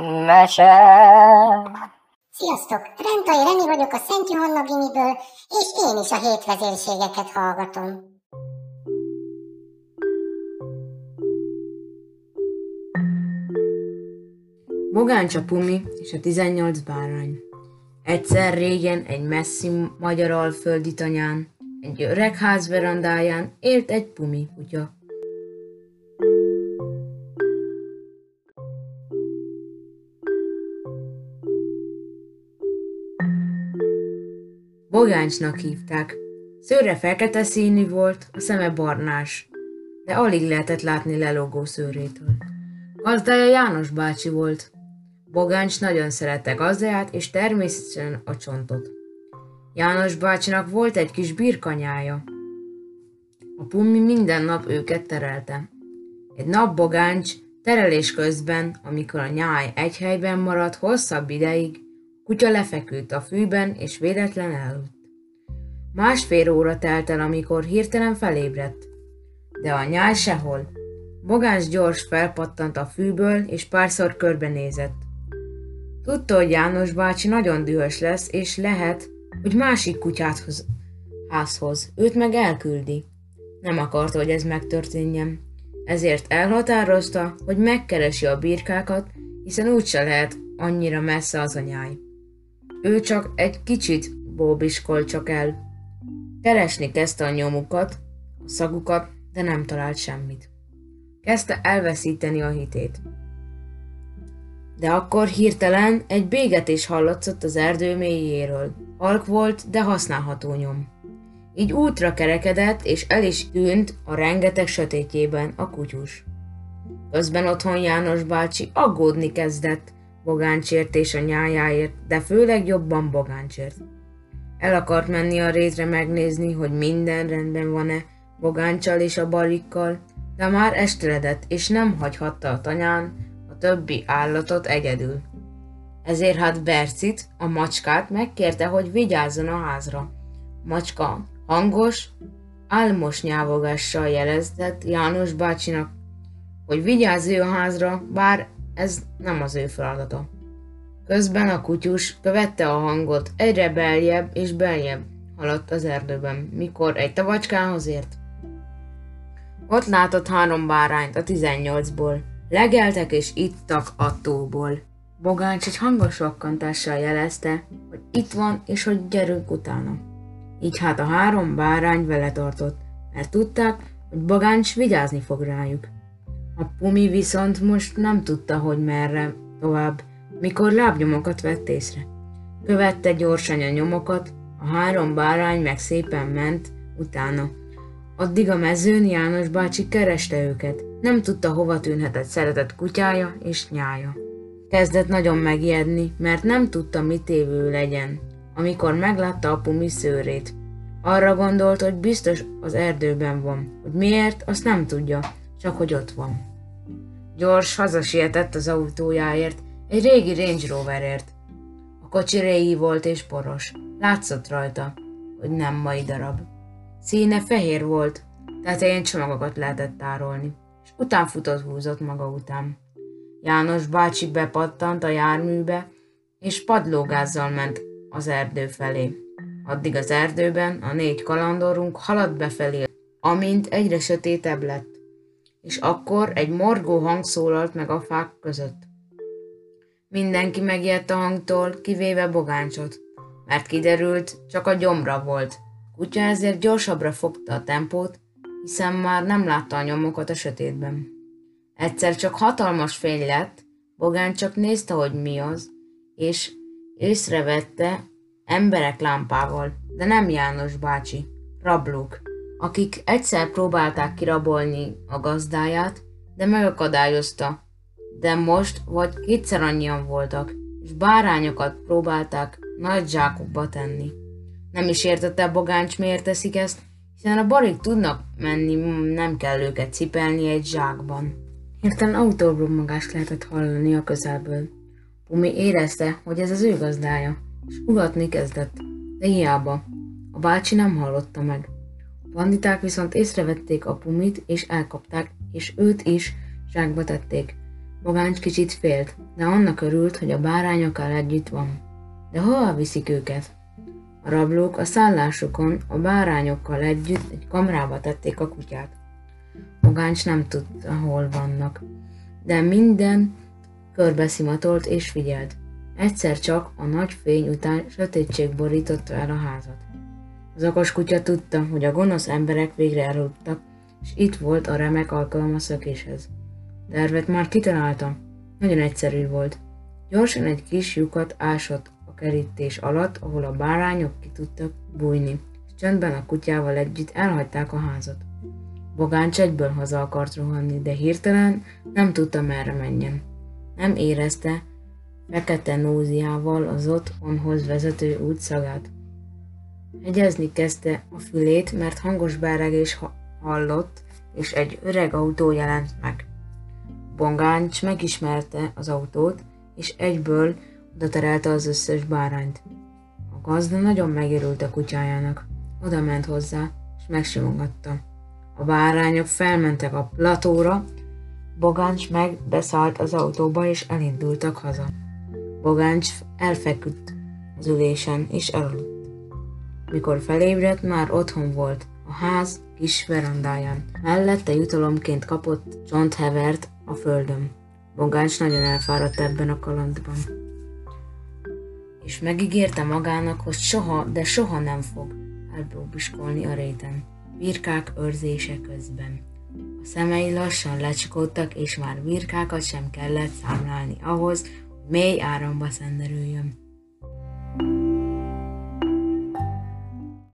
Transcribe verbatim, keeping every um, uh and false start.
mese. Sziasztok! Rentai Renni vagyok a Szent Johanna Gimiből, és én is a hétvezérségeket hallgatom. Bogáncsapumi és a tizennyolc bárány. Egyszer régen egy messzi magyar alföldi tanyán, egy öreg ház verandáján élt egy pumi kutya. Bogáncsnak hívták. Szőre fekete színű volt, a szeme barnás, de alig lehetett látni lelógó szőrétől. Gazdája János bácsi volt. Bogáncs nagyon szerette gazdáját, és természetesen a csontot. János bácsinak volt egy kis birkanyája. A pumi minden nap őket terelte. Egy nap Bogáncs terelés közben, amikor a nyáj egy helyben maradt hosszabb ideig, kutya lefeküdt a fűben, és véletlen elaludt. Másfél óra telt el, amikor hirtelen felébredt. De a nyáj sehol. Bogáncs gyors felpattant a fűből, és párszor körbenézett. Tudta, hogy János bácsi nagyon dühös lesz, és lehet, hogy másik kutyát hoz házhoz, őt meg elküldi. Nem akarta, hogy ez megtörténjen. Ezért elhatározta, hogy megkeresi a birkákat, hiszen úgyse lehet annyira messze az a nyáj. Ő csak egy kicsit bóbiskol csak el. Keresni kezdte a nyomukat, a szagukat, de nem talált semmit. Kezdte elveszíteni a hitét. De akkor hirtelen egy bégetés hallatszott az erdő mélyéről. Halk volt, de használható nyom. Így útra kerekedett, és el is tűnt a rengeteg sötétjében a kutyus. Közben otthon János bácsi aggódni kezdett Bogáncsért és a nyájáért, de főleg jobban Bogáncsért. El akart menni a rétre megnézni, hogy minden rendben van-e Bogáncsal és a barikkal, de már esteledett, és nem hagyhatta a tanyán a többi állatot egyedül. Ezért hát Bercit, a macskát megkérte, hogy vigyázzon a házra. Macska hangos, álmos nyávogással jelezett János bácsinak, hogy vigyázz ő a házra, bár ez nem az ő feladata. Közben a kutyus követte a hangot, egyre beljebb és beljebb haladt az erdőben, mikor egy tavacskához ért. Ott látott három bárányt a tizennyolcból. Legeltek és ittak a tóból. Bogáncs egy hangos vakkantással jelezte, hogy itt van és hogy gyerünk utána. Így hát a három bárány vele tartott, mert tudták, hogy Bogáncs vigyázni fog rájuk. A pumi viszont most nem tudta, hogy merre tovább, mikor lábnyomokat vett észre. Követte gyorsan a nyomokat, a három bárány meg szépen ment utána. Addig a mezőn János bácsi kereste őket, nem tudta, hova tűnhetett szeretett kutyája és nyája. Kezdett nagyon megijedni, mert nem tudta, mit tévő legyen, amikor meglátta a pumi szőrét. Arra gondolt, hogy biztos az erdőben van, hogy miért, azt nem tudja, csak hogy ott van. Gyors hazasietett az autójáért, egy régi Range Roverért. A kocsi régi volt és poros, látszott rajta, hogy nem mai darab. Színe fehér volt, tehát ilyen csomagokat lehetett tárolni, és utánfutott húzott maga után. János bácsi bepattant a járműbe, és padlógázzal ment az erdő felé. Addig az erdőben a négy kalandorunk haladt befelé, amint egyre sötétebb lett, és akkor egy morgó hang szólalt meg a fák között. Mindenki megijedt a hangtól, kivéve Bogáncsot, mert kiderült, csak a gyomra volt. Kutya ezért gyorsabbra fogta a tempót, hiszen már nem látta a nyomokat a sötétben. Egyszer csak hatalmas fény lett, Bogáncs csak nézte, hogy mi az, és észrevette emberek lámpával, de nem János bácsi, rablók, akik egyszer próbálták kirabolni a gazdáját, de megakadályozta, de most vagy kétszer annyian voltak, és bárányokat próbálták nagy zsákokba tenni. Nem is értette Bogáncs, miért teszik ezt, hiszen a barik tudnak menni, nem kell őket cipelni egy zsákban. Hirtelen autóbromogást lehetett hallani a közelből. Pumi érezte, hogy ez az ő gazdája, és ugatni kezdett, de hiába. A bácsi nem hallotta meg. A banditák viszont észrevették a Pumit, és elkapták, és őt is zsákba tették. Bogáncs kicsit félt, de annak örült, hogy a bárányokkal együtt van. De hova viszik őket? A rablók a szállásukon a bárányokkal együtt egy kamrába tették a kutyát. Bogáncs nem tudta, hol vannak, de minden körbeszimatolt és figyelt. Egyszer csak a nagy fény után sötétség borította el a házat. Az okos kutya tudta, hogy a gonosz emberek végre elrúgtak, és itt volt a remek alkalma szökéshez. Tervet már kitaláltam, nagyon egyszerű volt. Gyorsan egy kis lyukat ásott a kerítés alatt, ahol a bárányok ki tudtak bújni, és csöndben a kutyával együtt elhagyták a házat. Bogáncs egyből haza akart rohanni, de hirtelen nem tudta, merre menjen. Nem érezte fekete nóziával az otthonhoz vezető út szagát. Hegyezni kezdte a fülét, mert hangos bárregés hallott, és egy öreg autó jelent meg. Bogáncs megismerte az autót, és egyből odaterelte az összes bárányt. A gazda nagyon megörült a kutyájának. Oda ment hozzá, és megsimogatta. A bárányok felmentek a platóra, Bogáncs meg beszállt az autóba, és elindultak haza. Bogáncs elfeküdt az ülésen, és elaludt. Mikor felébredt, már otthon volt, a ház kis verandáján. Mellette jutalomként kapott csonthevert a földön. Bogáncs nagyon elfáradt ebben a kalandban, és megígérte magának, hogy soha, de soha nem fog elbóbiskolni a réten, birkák őrzése közben. A szemei lassan lecsikódtak, és már birkákat sem kellett számlálni ahhoz, hogy mély áramba szenderüljön.